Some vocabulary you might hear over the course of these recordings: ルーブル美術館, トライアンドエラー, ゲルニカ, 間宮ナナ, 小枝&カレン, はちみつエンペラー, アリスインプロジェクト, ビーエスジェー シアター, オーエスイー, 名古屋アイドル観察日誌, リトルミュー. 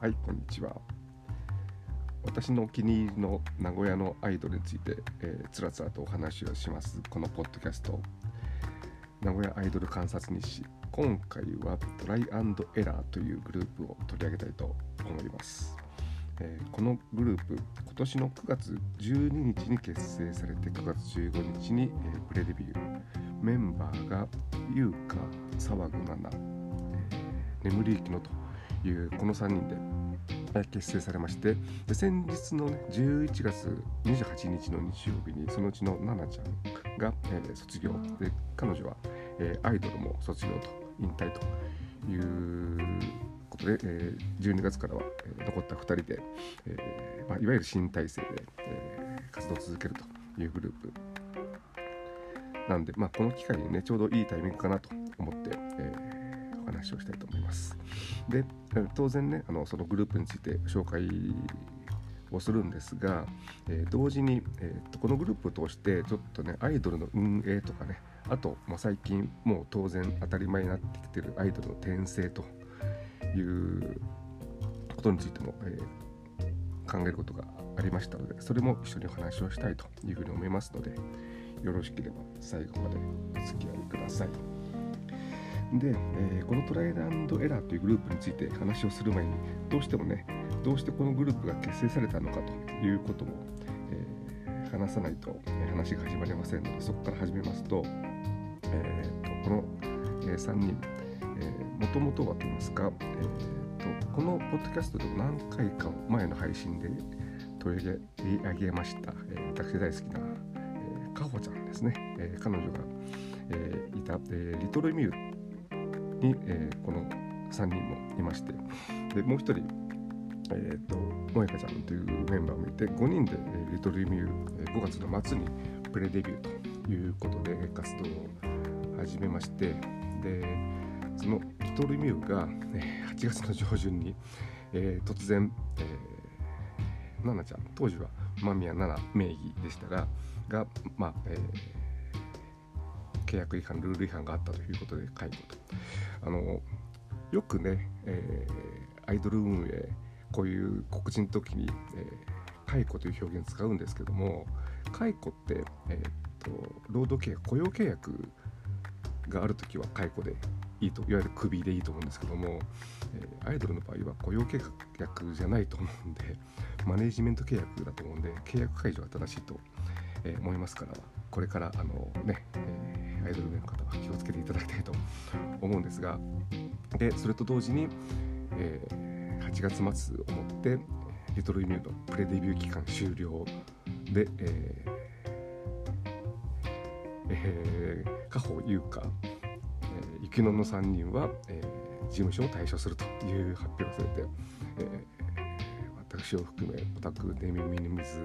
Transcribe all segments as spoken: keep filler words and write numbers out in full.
はい、こんにちは。私のお気に入りの名古屋のアイドルについて、えー、つらつらとお話をしますこのポッドキャスト、名古屋アイドル観察日誌。今回はトライアンドエラーというグループを取り上げたいと思います。えー、このグループ、今年のくがつじゅうににちに結成されて、くがつじゅうごにちに、えー、プレデビュー。メンバーが優香、沢具奈々、眠りゆきのというこのさんにんで結成されまして、で先日の、ね、じゅういちがつにじゅうはちにちの日曜日にそのうちのななちゃんが、えー、卒業で、彼女は、えー、アイドルも卒業と引退ということで、えー、じゅうにがつからは、えー、残ったふたりで、えーまあ、いわゆる新体制で、えー、活動を続けるというグループなんで、まあ、この機会にねちょうどいいタイミングかなと思って、えー話をしたいと思います。で、当然ねあのそのグループについて紹介をするんですが、えー、同時に、えー、このグループを通してちょっとねアイドルの運営とかね、あと、まあ、最近もう当然当たり前になってきてるアイドルの転生ということについても、えー、考えることがありましたので、それも一緒にお話をしたいというふうに思いますので、よろしければ最後までお付き合いください。で、えー、このトライアンドエラーというグループについて話をする前に、どうしてもねどうしてこのグループが結成されたのかということも、えー、話さないと話が始まりませんので、そこから始めますと、えー、とこの、えー、さんにん、もともとはと言いますか、えー、とこのポッドキャストでも何回か前の配信で取り上げました、えー、私大好きな、えー、かほちゃんですね、えー、彼女が、えー、いた、えー、リトルミューに、えー、このさんにんもいまして、でもうひとり、えー、と萌香ちゃんというメンバーもいて、ごにんで、えー、リトルミュー、えー、ごがつの末にプレデビューということで活動を始めまして、でそのリトルミューが、えー、はちがつの上旬に、えー、突然、えー、ナナちゃん、当時は間宮ナナ名義でしたがが、まあえー契約違反、ルール違反があったということで解雇と。あのよくね、えー、アイドル運営、こういう告知の時に、えー、解雇という表現を使うんですけども、解雇って、えー、と労働契約、雇用契約があるときは解雇でいいと、いわゆるクビでいいと思うんですけども、えー、アイドルの場合は雇用契約じゃないと思うんで、マネージメント契約だと思うんで、契約解除は正しいと、えー、思いますから、これからあのね、えーアイドルの方は気をつけていただきたいと思うんですが、でそれと同時に、えー、はちがつ末をもってリトルミューのプレデビュー期間終了で、えーえー、加穂優香、えー、雪乃のさんにんは、えー、事務所を退所するという発表がされて、えー、私を含めオタクで耳に水、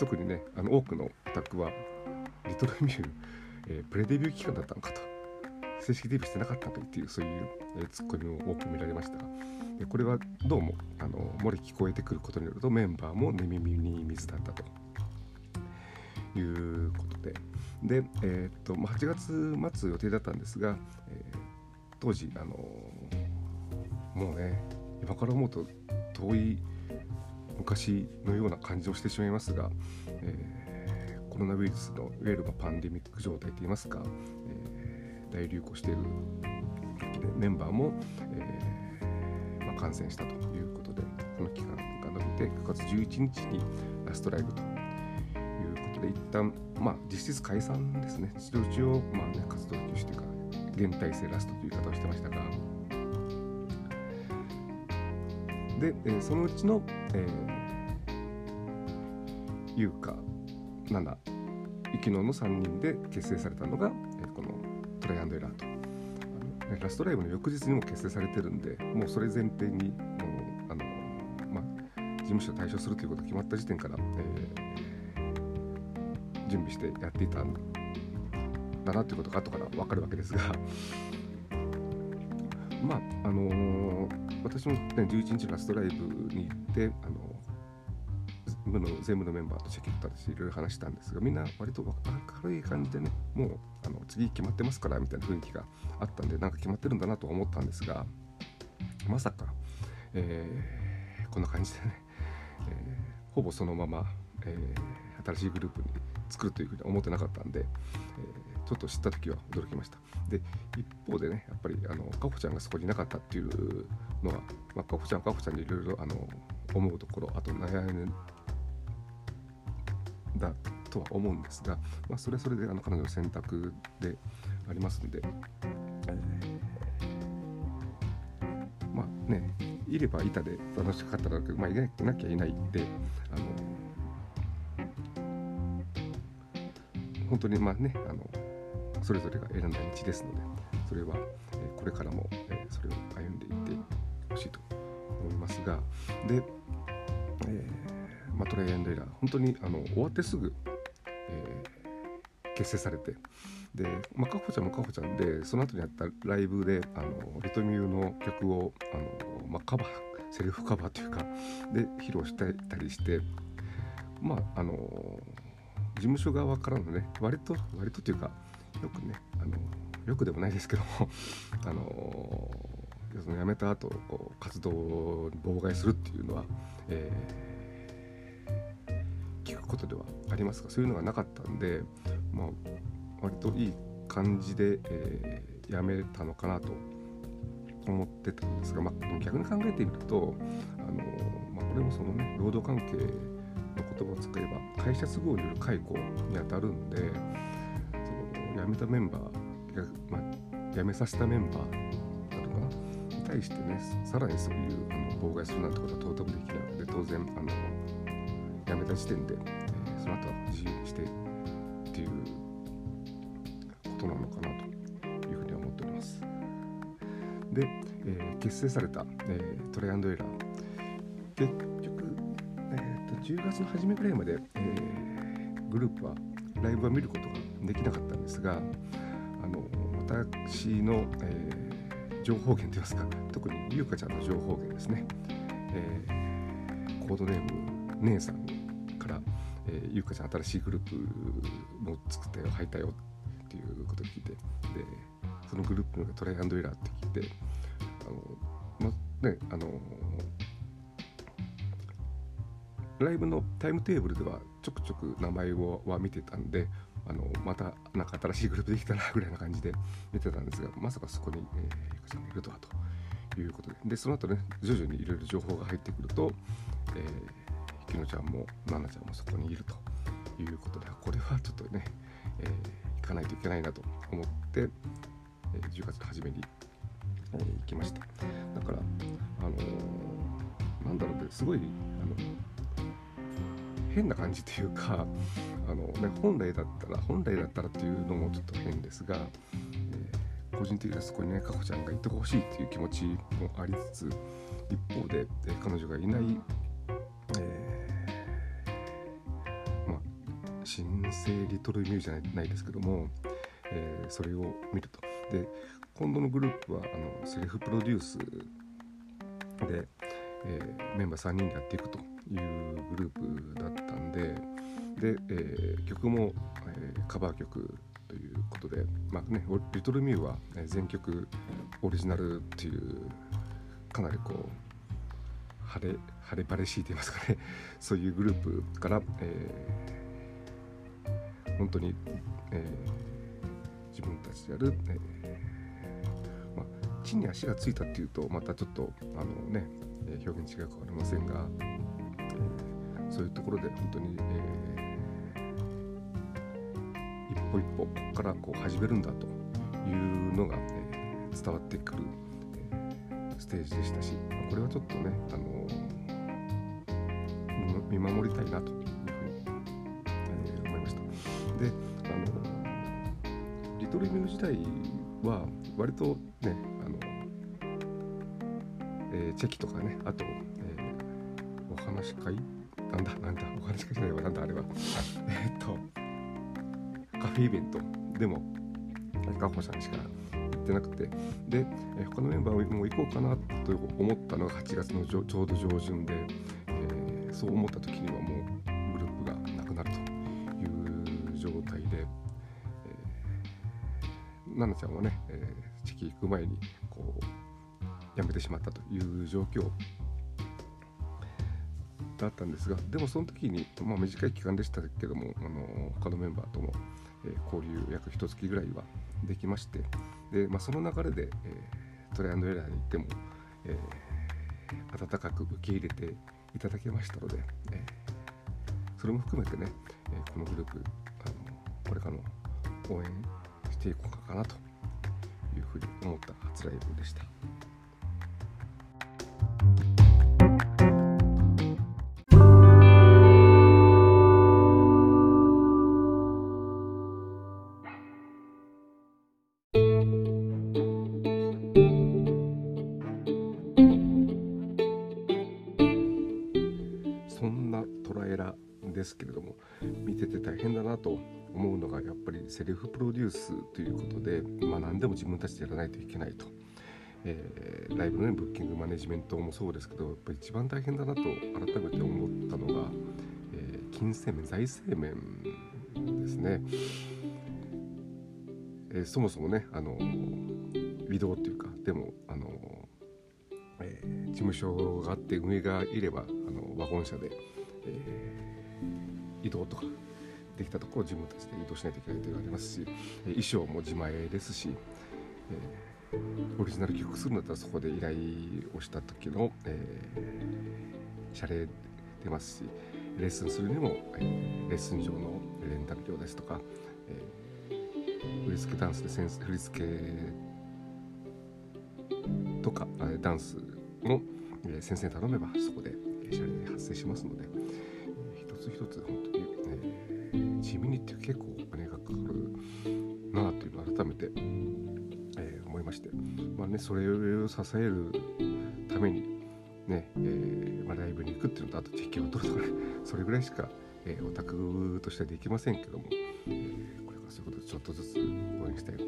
特にねあの多くのオタクはリトルミューえー、プレデビュー期間だったのかと、正式デビューしてなかったのかっていう、そういう、えー、ツッコミも多く見られましたが、えー、これはどうもあの漏れ聞こえてくることによると、メンバーも寝耳に水だったということで、で、えー、っとはちがつ末予定だったんですが、えー、当時あのー、もうね今から思うと遠い昔のような感じをしてしまいますが、えーコロナウイルスのいわゆるパンデミック状態といいますか、えー、大流行しているメンバーも、えーまあ、感染したということで、この期間が延びてくがつじゅういちにちにラストライブということで、一旦、まあ、実質解散ですね。一応、まあね、活動休止というか現体制ラストという言い方をしてましたが、で、えー、そのうちの優香、ナナ、雪乃のさんにんで結成されたのが、えー、このトライアンドエラーと、あの、ね、ラストライブの翌日にも結成されてるんで、もうそれ前提にもうあの、まあ、事務所退所するということが決まった時点から、えー、準備してやっていたんだなということが後から分かるわけですがまああのー、私も、ね、じゅういちにちのラストライブに行ってあのの全部のメンバーとチェキったりしていろいろ話したんですが、みんな割と明るい感じでね、もうあの次決まってますからみたいな雰囲気があったんで、なんか決まってるんだなと思ったんですが、まさか、えー、こんな感じでね、えー、ほぼそのまま、えー、新しいグループに作るというふうには思ってなかったんで、えー、ちょっと知った時は驚きました。で、一方でね、やっぱりあのかほちゃんがそこにいなかったっていうのは、まあ、かほちゃんかほちゃんでいろいろあの思うところ、あと悩んだとは思うんですが、まあ、それはそれであの彼女の選択でありますので、まあね、いればいたで楽しかったら、まあ、いなきゃいないんで、あの本当にまあね、あのそれぞれが選んだ道ですので、それは、えー、これからも、えー、それを歩んでいってほしいと思いますが、で、えーまあ、トライアンドエラー本当にあの終わってすぐ、えー、結成されて、で、まあ、かほちゃんもかほちゃんで、その後にやったライブであのリトミューの曲をあの、まあ、カバーセルフカバーというかで披露していたりして、まああの事務所側からのね、割と割とというか、よくね、あのよくでもないですけどもあの要するに辞めた後こう活動を妨害するっていうのは、えー、聞くことではありますが、そういうのがなかったんで、まあ、割といい感じで、えー、辞めたのかなと思ってたんですが、まあ、逆に考えてみると、あの、まあ、これもそのね、労働関係言葉を使えば会社都合による解雇に当たるんで、その辞めたメンバーや、まあ、辞めさせたメンバーなのかなに対してね、さらにそういうあの妨害するなんてことは到底できないので、当然あの辞めた時点で、えー、その後は自由にしてっていうことなのかなというふうには思っております。で、えー、結成された、えー、トライアンドエラーで、じゅうがつの初めぐらいまで、えー、グループはライブは見ることができなかったんですが、あの私の、えー、情報源といいますか、特にゆうかちゃんの情報源ですね、えー、コードネーム姉さんから、えー、ゆうかちゃん新しいグループも作ったよ、入ったよっていうことを聞いて、でそのグループのトライアンドエラーって聞いて、あの、ま、ね、あのライブのタイムテーブルではちょくちょく名前をは見てたんで、あのまたなんか新しいグループできたなぐらいな感じで見てたんですが、まさかそこにえー、ゆうかちゃんがいるとはということで、でその後ね、徐々にいろいろ情報が入ってくると、えー、きのちゃんもななちゃんもそこにいるということで、これはちょっとね、えー、行かないといけないなと思って、えー、じゅうがつの初めに、えー、行きました。だからあのー、なんだろうね、すごいあの変な感じというか、あの、ね、本来だったら本来だったらっていうのもちょっと変ですが、えー、個人的にはそこにね、かほちゃんがいてほしいっていう気持ちもありつつ、一方で、えー、彼女がいない、えーまあ、新生リトルミューじゃないですけども、えー、それを見ると、で今度のグループはあのセルフプロデュースで、えー、メンバーさんにんでやっていくというグループだったんで、で、えー、曲も、えー、カバー曲ということで、まあね、リトルミューは全曲オリジナルっていう、かなりこう晴れ晴れ晴れしいと言いますかね、そういうグループから、えー、本当に、えー、自分たちでやる、えーまあ、地に足がついたっていうとまたちょっとあのね、表現違いは変わりませんが、そういうところで本当に、えー、一歩一歩ここからこう始めるんだというのが、えー、伝わってくる、えー、ステージでしたし、これはちょっとね、あのー、見守りたいなというふうに、えー、思いました。で、あのー、リトルミュー時代は割とね、あのーえー、チェキとかね、あと、えー、お話会なんだなんだお話しかけないわなんだあれはえっとカフェイベントでもかほちゃんしか行ってなくて、で他のメンバーも行こうかなと思ったのがはちがつのちょうど上旬で、えー、そう思った時にはもうグループがなくなるという状態で、えー、ななちゃんはね、えー、地域行く前にこう辞めてしまったという状況だったんですが、でもその時に、まあ、短い期間でしたけども、あの他のメンバーとも、えー、交流約いちがつぐらいはできまして、で、まあ、その流れで、えー、トライアンドエラーに行っても、えー、温かく受け入れていただけましたので、えー、それも含めてね、えー、このグループあのこれからの応援していこうかなというふうに思った初ライブでした。そんなトラエラですけれども、見てて大変だなと思うのがやっぱりセルフプロデュースということで、まあ、何でも自分たちでやらないといけないと、えー、ライブの、ね、ブッキングマネジメントもそうですけど、やっぱり一番大変だなと改めて思ったのが、えー、金銭面、財政面ですね、えー、そもそもね、あの微動というか、でもあの、えー、事務所があって運営がいればあのワゴン車で、えー、移動とかできたところを自分たちで移動しないといけないというのがありますし、衣装も自前ですし、えー、オリジナル曲するんだったらそこで依頼をした時の、えー、謝礼出ますし、レッスンするにも、えー、レッスン上のレンタル料ですとか、えー、振り付けダンスでセンス振り付けとかダンスの先生に頼めばそこで謝礼発生しますので、一つ一つ本当に、えー地味にって結構お金がかかるなというのを改めて、えー、思いまして、まあね、それを支えるために、ねえーまあ、ライブに行くっていうのと、あとチェッキを取るとかね、それぐらいしか、えー、オタクとしてはできませんけども、えー、これからそういうことをちょっとずつ応援したいなと、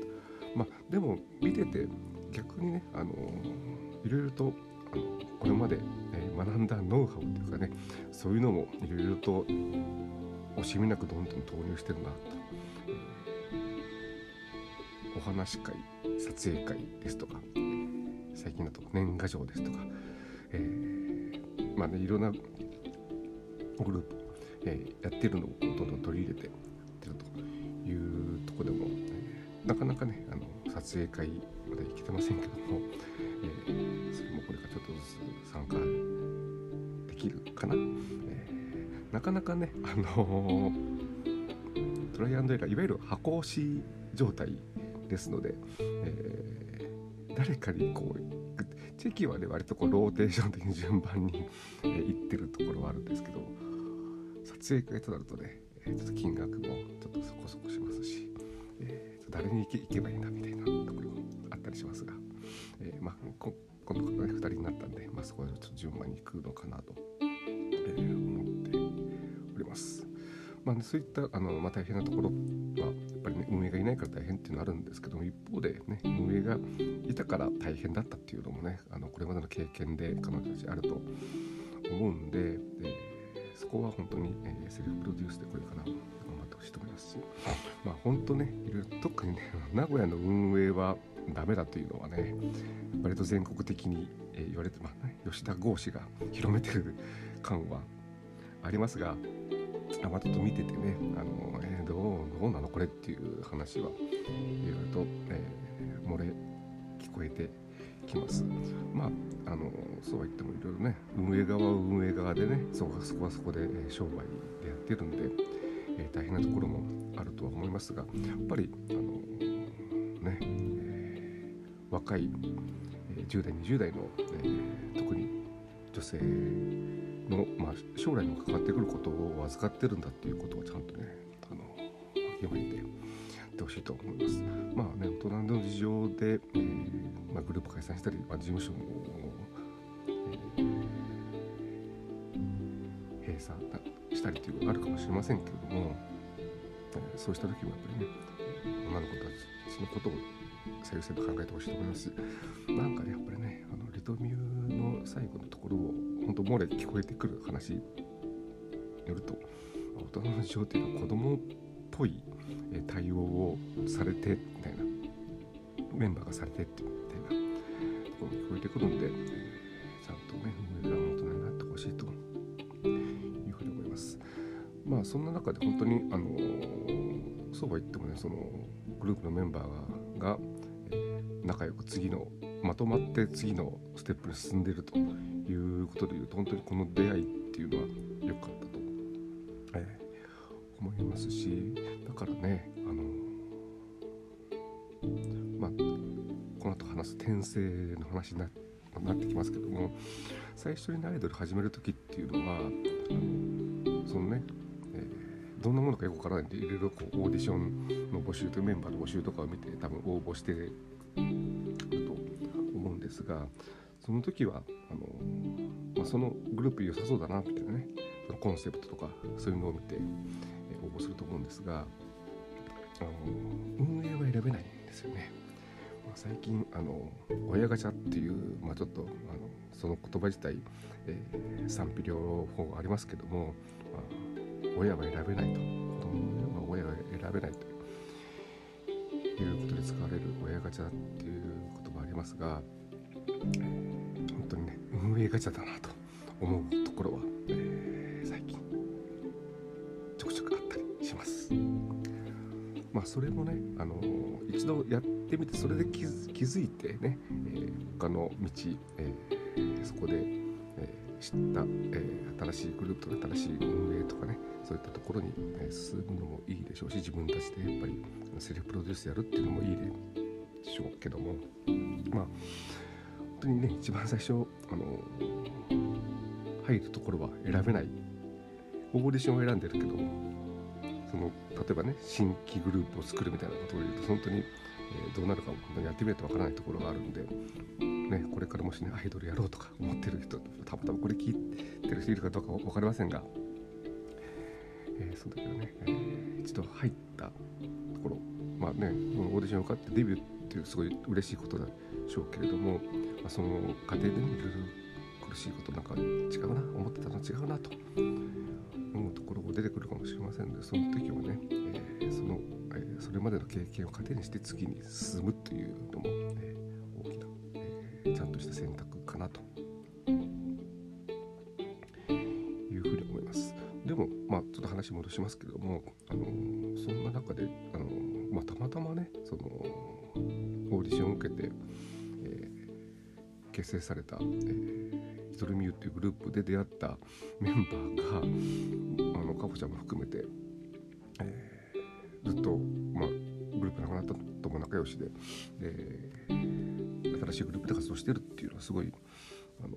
まあ、でも見てて逆にね、あのー、いろいろとあのこれまで、えー、学んだノウハウというかね、そういうのもいろいろと惜しみなくどんどん投入してるなと、えー、お話会、撮影会ですとか、最近だと年賀状ですとか、えー、まあね、いろんなグループ、えー、やってるのをどんどん取り入れてってるというところでも、えー、なかなかね、あの撮影会まで行けてませんけども、えー、それもこれからちょっとずつ参加できるかな。なかなかね、あのー、トライアンドエラー、いわゆる箱押し状態ですので、えー、誰かにこうチェキはね、割とこうローテーション的に順番にい、えー、ってるところはあるんですけど、撮影会となるとね、えー、ちょっと金額もちょっとそこそこしますし、えー、誰に行 け, 行けばいいなみたいなところもあったりしますが、えー、まあこ今度から、ね、ふたりになったんで、まあ、そこはちょっと順番に行くのかなと、えー、思ってまあね、そういったあの、まあ、大変なところはやっぱりね、運営がいないから大変っていうのはあるんですけども、一方でね、運営がいたから大変だったっていうのもね、あのこれまでの経験で彼女たちあると思うんで、でそこは本当に、えー、セルフプロデュースでこれから頑張ってほしいと思いますし、まあ本当ね、いろいろ特にね、名古屋の運営はダメだというのはね、割と全国的に、えー、言われて、まあね、吉田剛氏が広めてる感はありますが、まあ、ちょっと見ててね、あの、えー、どう、どうなのこれっていう話はいろいろと、えー、漏れ聞こえてきます。まあ、あのそうは言ってもいろいろね、運営側は運営側でね、そこはそこはそこで、えー、商売でやってるんで、えー、大変なところもあるとは思いますが、やっぱりあのね、えー、若い、えー、じゅう代にじゅう代の、えー、特に女性の、まあ、将来にも関わってくることを預かってるんだっていうことをちゃんとね、あの読みでやってほしいと思います。まあね、大人の事情で、えーまあ、グループ解散したり、まあ、事務所も、えー、閉鎖したりというのがあるかもしれませんけれども、えー、そうした時もやっぱりね、女の子たちのことを最優先と考えてほしいと思いますし、なんかね、やっぱりね、あのリトミューの最後のところを本当漏れ聞こえてくる話によると、大人の事情というのは子供っぽい対応をされてみたいな、メンバーがされてってみたいなところが聞こえてくるんで、ちゃんとね、運営が大人になってほしいとあ、そんな中で本当に、あのー、そうは言ってもね、そのグループのメンバーが、えー、仲良く次のまとまって次のステップに進んでいるということでいうと、本当にこの出会いっていうのは良かったと、えー、思いますし、だからね、あのー、まあこの後話す転生の話になってなってきますけども、最初にアイドル始める時っていうのは、そのね、えー、どんなものかよくわからないんで、いろいろこうオーディションの募集とメンバーの募集とかを見て多分応募してると思うんですが、その時はあの、まあ、そのグループ良さそうだなみたいなね、そのコンセプトとかそういうのを見て応募すると思うんですが、あの運営は選べないんですよね。最近あの親ガチャっていう、まあ、ちょっとあのその言葉自体、えー、賛否両方ありますけども、まあ、親は選べないと、子供の親は選べないということで使われる親ガチャっていう言葉ありますが、本当にね、運営ガチャだなと思うところは、えー、最近ちょくちょくあったりします。まあ、それもね、あの一度やってみて、それで気づいてね、えー、他の道、えー、そこで、えー、知った、えー、新しいグループとか新しい運営とかね、そういったところに、えー、進むのもいいでしょうし、自分たちでやっぱりセルフプロデュースやるっていうのもいいでしょうけども、まあ本当にね、一番最初あの入るところは選べない、オーディションを選んでるけど、その例えばね、新規グループを作るみたいなことを言うと、本当に、えー、どうなるかやってみないとわからないところがあるんで、ね、これからもしね、アイドルやろうとか思ってる人、たぶんたぶんこれ聞いてる人いるかどうかわかりませんが、えー、その時はね、えー、一度入ったところ、まあね、オーディション受かってデビューっていうすごい嬉しいことでしょうけれども、まあ、その過程でね、いろいろ苦しいことなんか違うな、思ってたの違うなと思うところも出てくるかもしれませんので、その時はね、えー そのえー、それまでの経験を糧にして次に進むというのも、えー、大きな、えー、ちゃんとした選択かなというふうに思います。でも、まあ、ちょっと話戻しますけれども、あのー、そんな中で、あのーまあ、たまたまね、そのオーディションを受けて、えー、結成された、えーヒトルミユっていうグループで出会ったメンバーが、あのカボちゃんも含めて、えー、ずっと、まあ、グループなくなったとも仲良しで、えー、新しいグループで活動してるっていうのはすごい、あの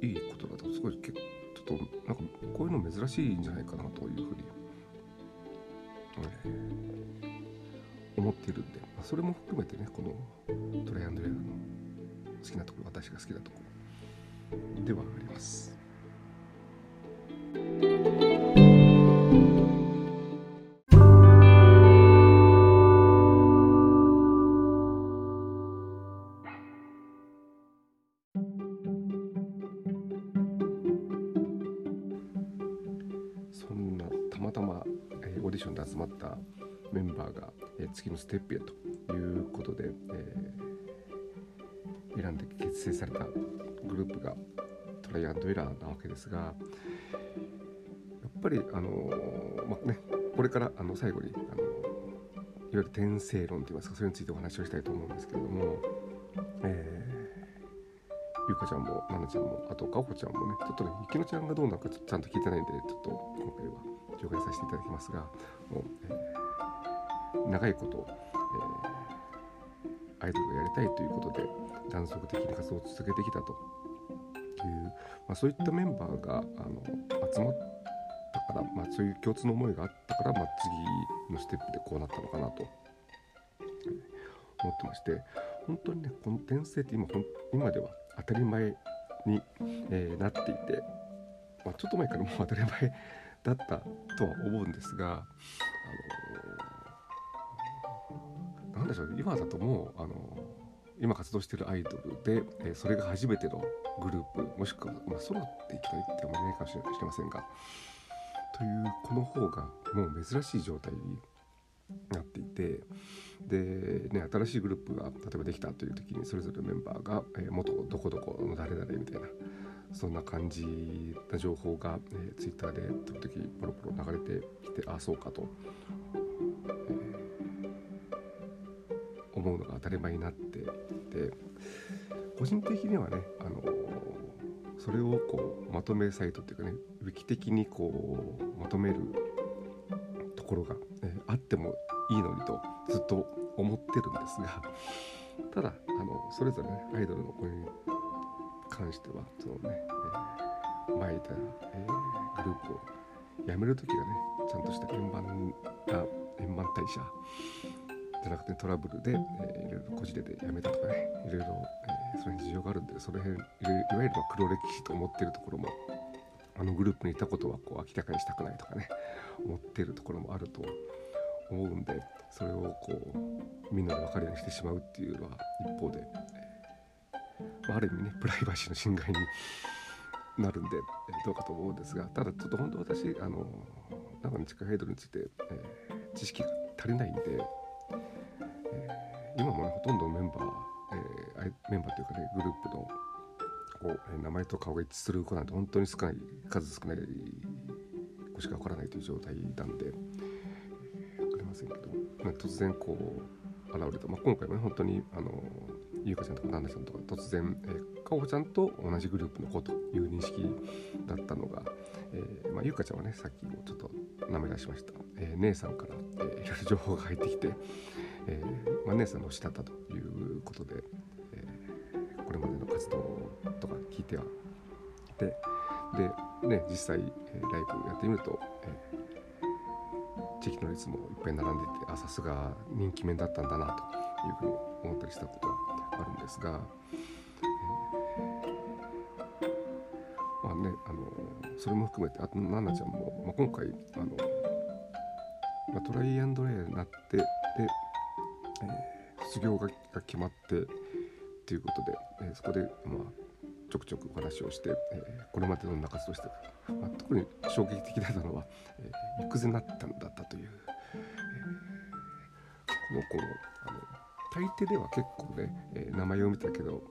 ー、いいことだと、すごいちょっとなんかこういうの珍しいんじゃないかなというふうに、えー、思っているんで、まあ、それも含めてね、このトライアンドレアの好きなところ、私が好きなところではあります。そんなたまたま、えー、オーディションで集まったメンバーが、えー、次のステップへということで、えー選んで結成されたグループがトライアンドエラーなわけですが、やっぱりあのー、まあね、これからあの最後に、あのー、いわゆる転生論といいますか、それについてお話をしたいと思うんですけれども、えー、ゆうかちゃんもななちゃんも、あとかおこちゃんもね、ちょっとね、ゆきのちゃんがどうなのかちょっとちゃんと聞いてないんで、ちょっと今回は紹介させていただきますが、もう、えー、長いこと、えー、アイドルがやりたいということで断続的に活動を続けてきたという、まあ、そういったメンバーがあの集まったから、まあ、そういう共通の思いがあったから、まあ、次のステップでこうなったのかなと思ってまして、本当にね、この転生って今、今では当たり前に、えー、なっていて、まあ、ちょっと前からもう当たり前だったとは思うんですが、あのー、なんでしょう、今だともうあのー今活動しているアイドルで、それが初めてのグループ、もしくは、まあ、ソロっていきたいってあんまりないかもしれませんが、というこの方がもう珍しい状態になっていて、で、ね、新しいグループが例えばできたという時に、それぞれのメンバーが、えー、元どこどこの誰々みたいな、そんな感じな情報が、えー、ツイッターで時々ポロポロ流れてきて、あ、そうかと、えー、思うのが当たり前になっていて、個人的にはね、あのー、それをこうまとめサイトっていうかね、ウィキ的にこうまとめるところが、えー、あってもいいのにとずっと思ってるんですが、ただあのそれぞれ、ね、アイドルの子に関してはそのね、えー、前いた、えー、グループを辞めるときがね、ちゃんとした円盤が円盤退社じゃなくて、トラブルで、えー、いろいろこじれて辞めたとかね、いろいろ、えー、それに事情があるんで、その辺いわゆる黒歴史と思ってるところも、あのグループにいたことはこう明らかにしたくないとかね、思ってるところもあると思うんで、それをこうみんなで分かるようにしてしまうっていうのは一方で、まあ、ある意味ねプライバシーの侵害になるんでどうかと思うんですが、ただちょっと本当私あの長野地下アイドルについて、えー、知識が足りないんで、えー、今もねほとんどメンバー、えー、メンバーというかねグループのこう、えー、名前と顔が一致する子なんて本当に少ない数少ない子しか分からないという状態なんで。突然こう現れた、まあ、今回も、ね、本当にあのゆうかちゃんとかなんだちゃんとか突然かおちゃんと同じグループの子という認識だったのが、えーまあ、ゆうかちゃんはねさっきもちょっと名前出しました、えー、姉さんから、えー、いろいろ情報が入ってきて、えーまあ、姉さんの推しだったということで、えー、これまでの活動とか聞いてはで、で、ね、実際、えー、ライブやってみると、えー地域の列もいっぱい並んでいて、あ、さすが人気面だったんだなというふうに思ったりしたことがあるんですが、えー、まあねあのそれも含めて、あとナナちゃんも、まあ、今回あの、まあ、トライアンドレイになってで、えー、卒業が決まってということで、えー、そこで、まあ、ちょくちょくお話をして、えー、これまでの中として、まあ、特に衝撃的だったのは、えー、行くぜなったんだったという、えー、この子のあの大抵では結構ね、えー、名前を見たけど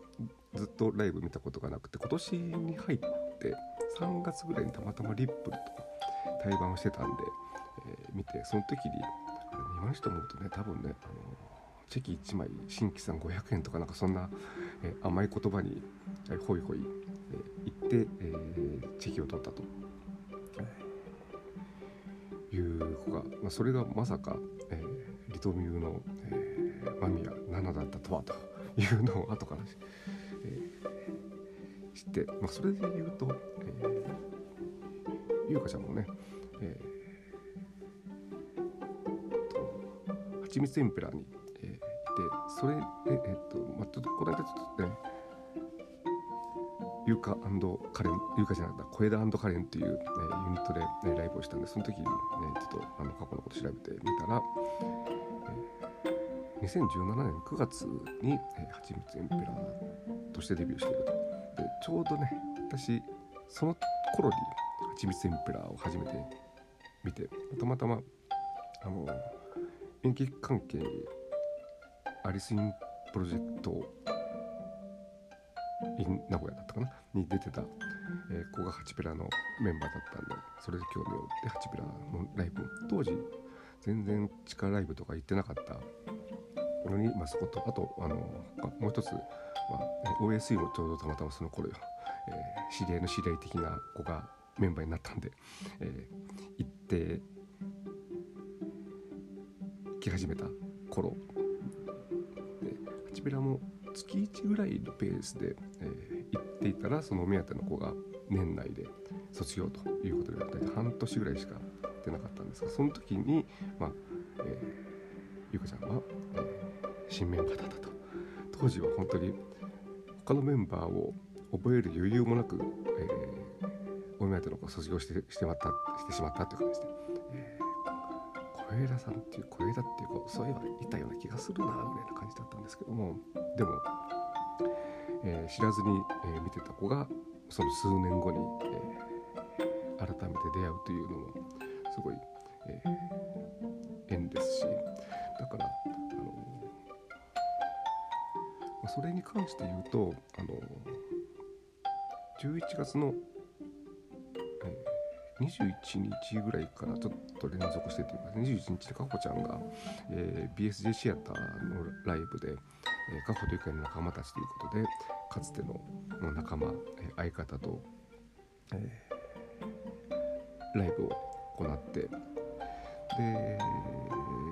ずっとライブ見たことがなくて、今年に入ってさんがつぐらいにたまたまリップルとか対バンをしてたんで、えー、見て、その時にあれ今の人思うとね、多分ねあのチェキいちまい新規さんごひゃくえんとかなんかそんな、えー、甘い言葉にホイホイ行って、えー、チェキを取ったという子が、まあ、それがまさか、えー、リトミューの、えー、間宮奈々だったとはというのを後から、えー、知って、まあ、それで言うと、えー、ゆうかちゃんもね、えー、とはちみつエンペラーに、えー、いて、それで、えーとまあ、ちょっとこの間ちょっとねゆうか&カレン、ゆうかじゃなかった小枝&カレンっていう、ね、ユニットで、ね、ライブをしたんで、その時に、ね、ちょっとあの過去のこと調べてみたら、えー、にせんじゅうななねんくがつに、えー、はちみつエンペラーとしてデビューしていると。でちょうどね私その頃にはちみつエンペラーを初めて見て、たまたまあの演劇関係にアリスインプロジェクトを名古屋だったかなに出てた、えー、子がハチペラのメンバーだったんで、それで興味を持ってハチペラのライブ、当時全然地下ライブとか行ってなかったのに、まあ、そことあとあのもう一つ、まあ、オーエスイー もちょうどたまたまその頃よ、えー、知り合いの知り合い的な子がメンバーになったんで、えー、行って来始めた頃で、ハチペラも月いちぐらいのペースで、えー、行っていたら、その目当ての子が年内で卒業ということで、大体半年ぐらいしか出なかったんですが、その時に、まあえー、ゆうかちゃんは、えー、新メンバーだったと。当時は本当に他のメンバーを覚える余裕もなく、えー、お目当ての子を卒業して、してまった、してしまったという感じで、えー、小枝さんっていう小枝っていう子、そういえばいたような気がするなぐらいな感じだったんですけども、でも、えー、知らずに、えー、見てた子がその数年後に、えー、改めて出会うというのもすごい、えー、縁ですし、だから、あのーまあ、それに関して言うと、あのー、じゅういちがつの、えー、にじゅういちにちぐらいからちょっと連続してというか、にじゅういちにちでかほちゃんが、えー、ビーエスジェー シアターのライブで、えー、かほとゆかりの仲間たちということで、かつての仲間、えー、相方と、えー、ライブを行って、で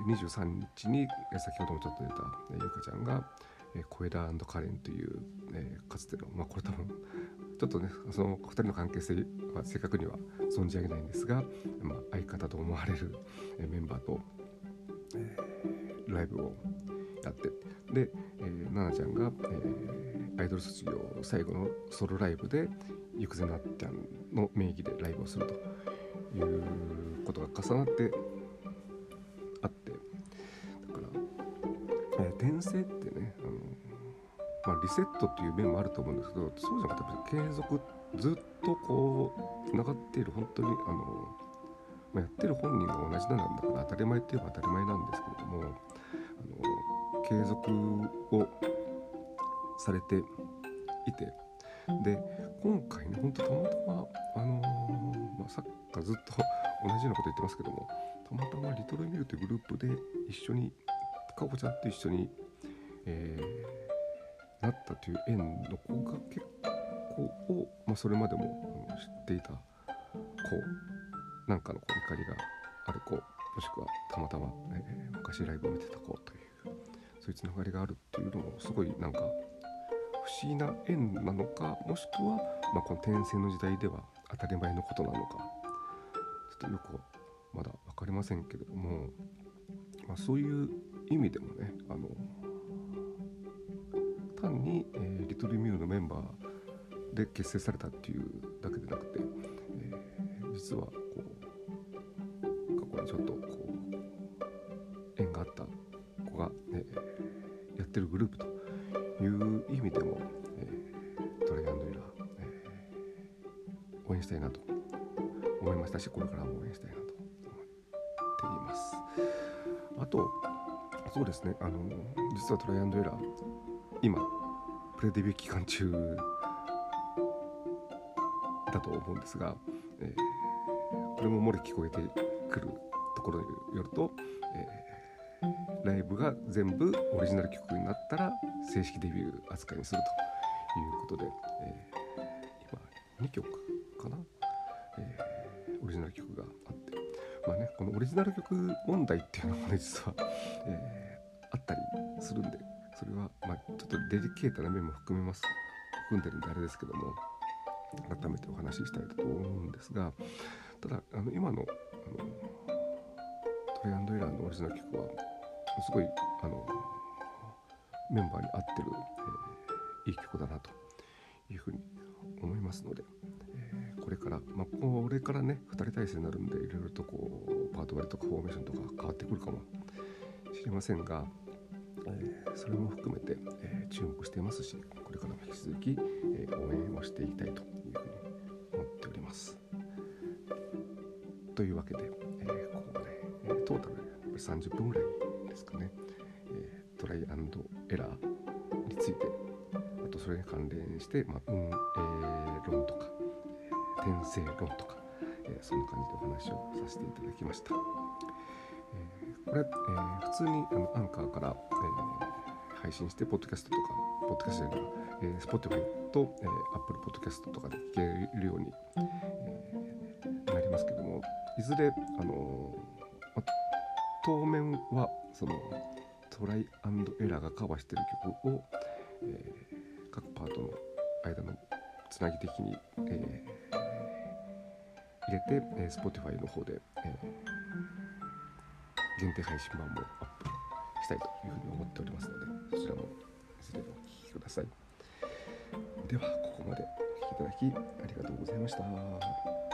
にじゅうさんにちに先ほどもちょっと出た、えー、ゆかちゃんが小枝&カレンという、えー、かつての、まあ、これ多分ちょっとね、そのふたりの関係性は正確には存じ上げないんですが、まあ、相方と思われるメンバーと、えー、ライブをやって、で、えー、ななちゃんが、えー、アイドル卒業最後のソロライブでゆくぜなっちゃんの名義でライブをするということが重なってあって、だから、えー、転生ってね、まあ、リセットっていう面もあると思うんですけど、そうじゃなくて継続、ずっとこうつながっている、本当にあの、まあ、やってる本人が同じなんだから当たり前って言えば当たり前なんですけれども、あの継続をされていて、で今回ね、本当たまたま、あのーまあ、さっきからずっと同じようなこと言ってますけども、たまたまリトルミルというグループで一緒に、かほちゃんと一緒に、えーなったという縁の子が結構を、まあ、それまでも知っていた子、なんかのこう怒りがある子、もしくはたまたま、えー、昔ライブを見てた子という、そういうつながりがあるっていうのもすごいなんか不思議な縁なのか、もしくは、まあ、この転生の時代では当たり前のことなのか、ちょっとよくまだ分かりませんけれども、まあ、そういう意味でもね、あの単に、えー、リトルミューのメンバーで結成されたっていうだけでなくて、えー、実はこう過去にちょっとこう縁があった子が、えー、やってるグループという意味でも、えー、トライアンドエラー、えー、応援したいなと思いましたし、これからも応援したいなと思っています。あと、そうですね、あの実はトライアンドエラー今プレデビュー期間中だと思うんですが、えー、これも漏れ聞こえてくるところによると、えー、ライブが全部オリジナル曲になったら正式デビュー扱いにするということで、えー、今にきょくかな、えー、オリジナル曲があって、まあね、このオリジナル曲問題っていうのもね、実は、えー、あったりするんで、それは、まあ、ちょっとデリケートな面も含めます含んでるんであれですけども、改めてお話ししたいと思うんですが、ただあの今のあのトライアンドエラーのオリジナル曲はすごいあのメンバーに合ってる、えー、いい曲だなというふうに思いますので、えー、これから、まあ、これからねふたり体制になるんで、いろいろとこうパート割りとかフォーメーションとか変わってくるかもしれませんが、えー、それも含めて、えー、注目していますし、これからも引き続き、えー、応援をしていきたいというふうに思っております。というわけで、えー、ここまで、えー、トータルさんじゅっぷんぐらいですかね、えー、トライアンドエラーについて、あとそれに関連して、まあ、運営論とか、えー、転生論とか、えー、そんな感じでお話をさせていただきました。これ、えー、普通にあのアンカーから、えー、配信して、ポッドキャストとかポッドキャストで、えー、Spotify と、えー、Apple ポッドキャストとかで聞けるように、えー、なりますけども、いずれ、あのー、当面はそのトライアンドエラーがカバーしている曲を、えー、各パートの間のつなぎ的に、えー、入れて、えー、Spotify の方で、えー限定配信版もアップしたいというふうに思っておりますので、そちらもいずれお聞きください。では、ここまでお聞きいただきありがとうございました。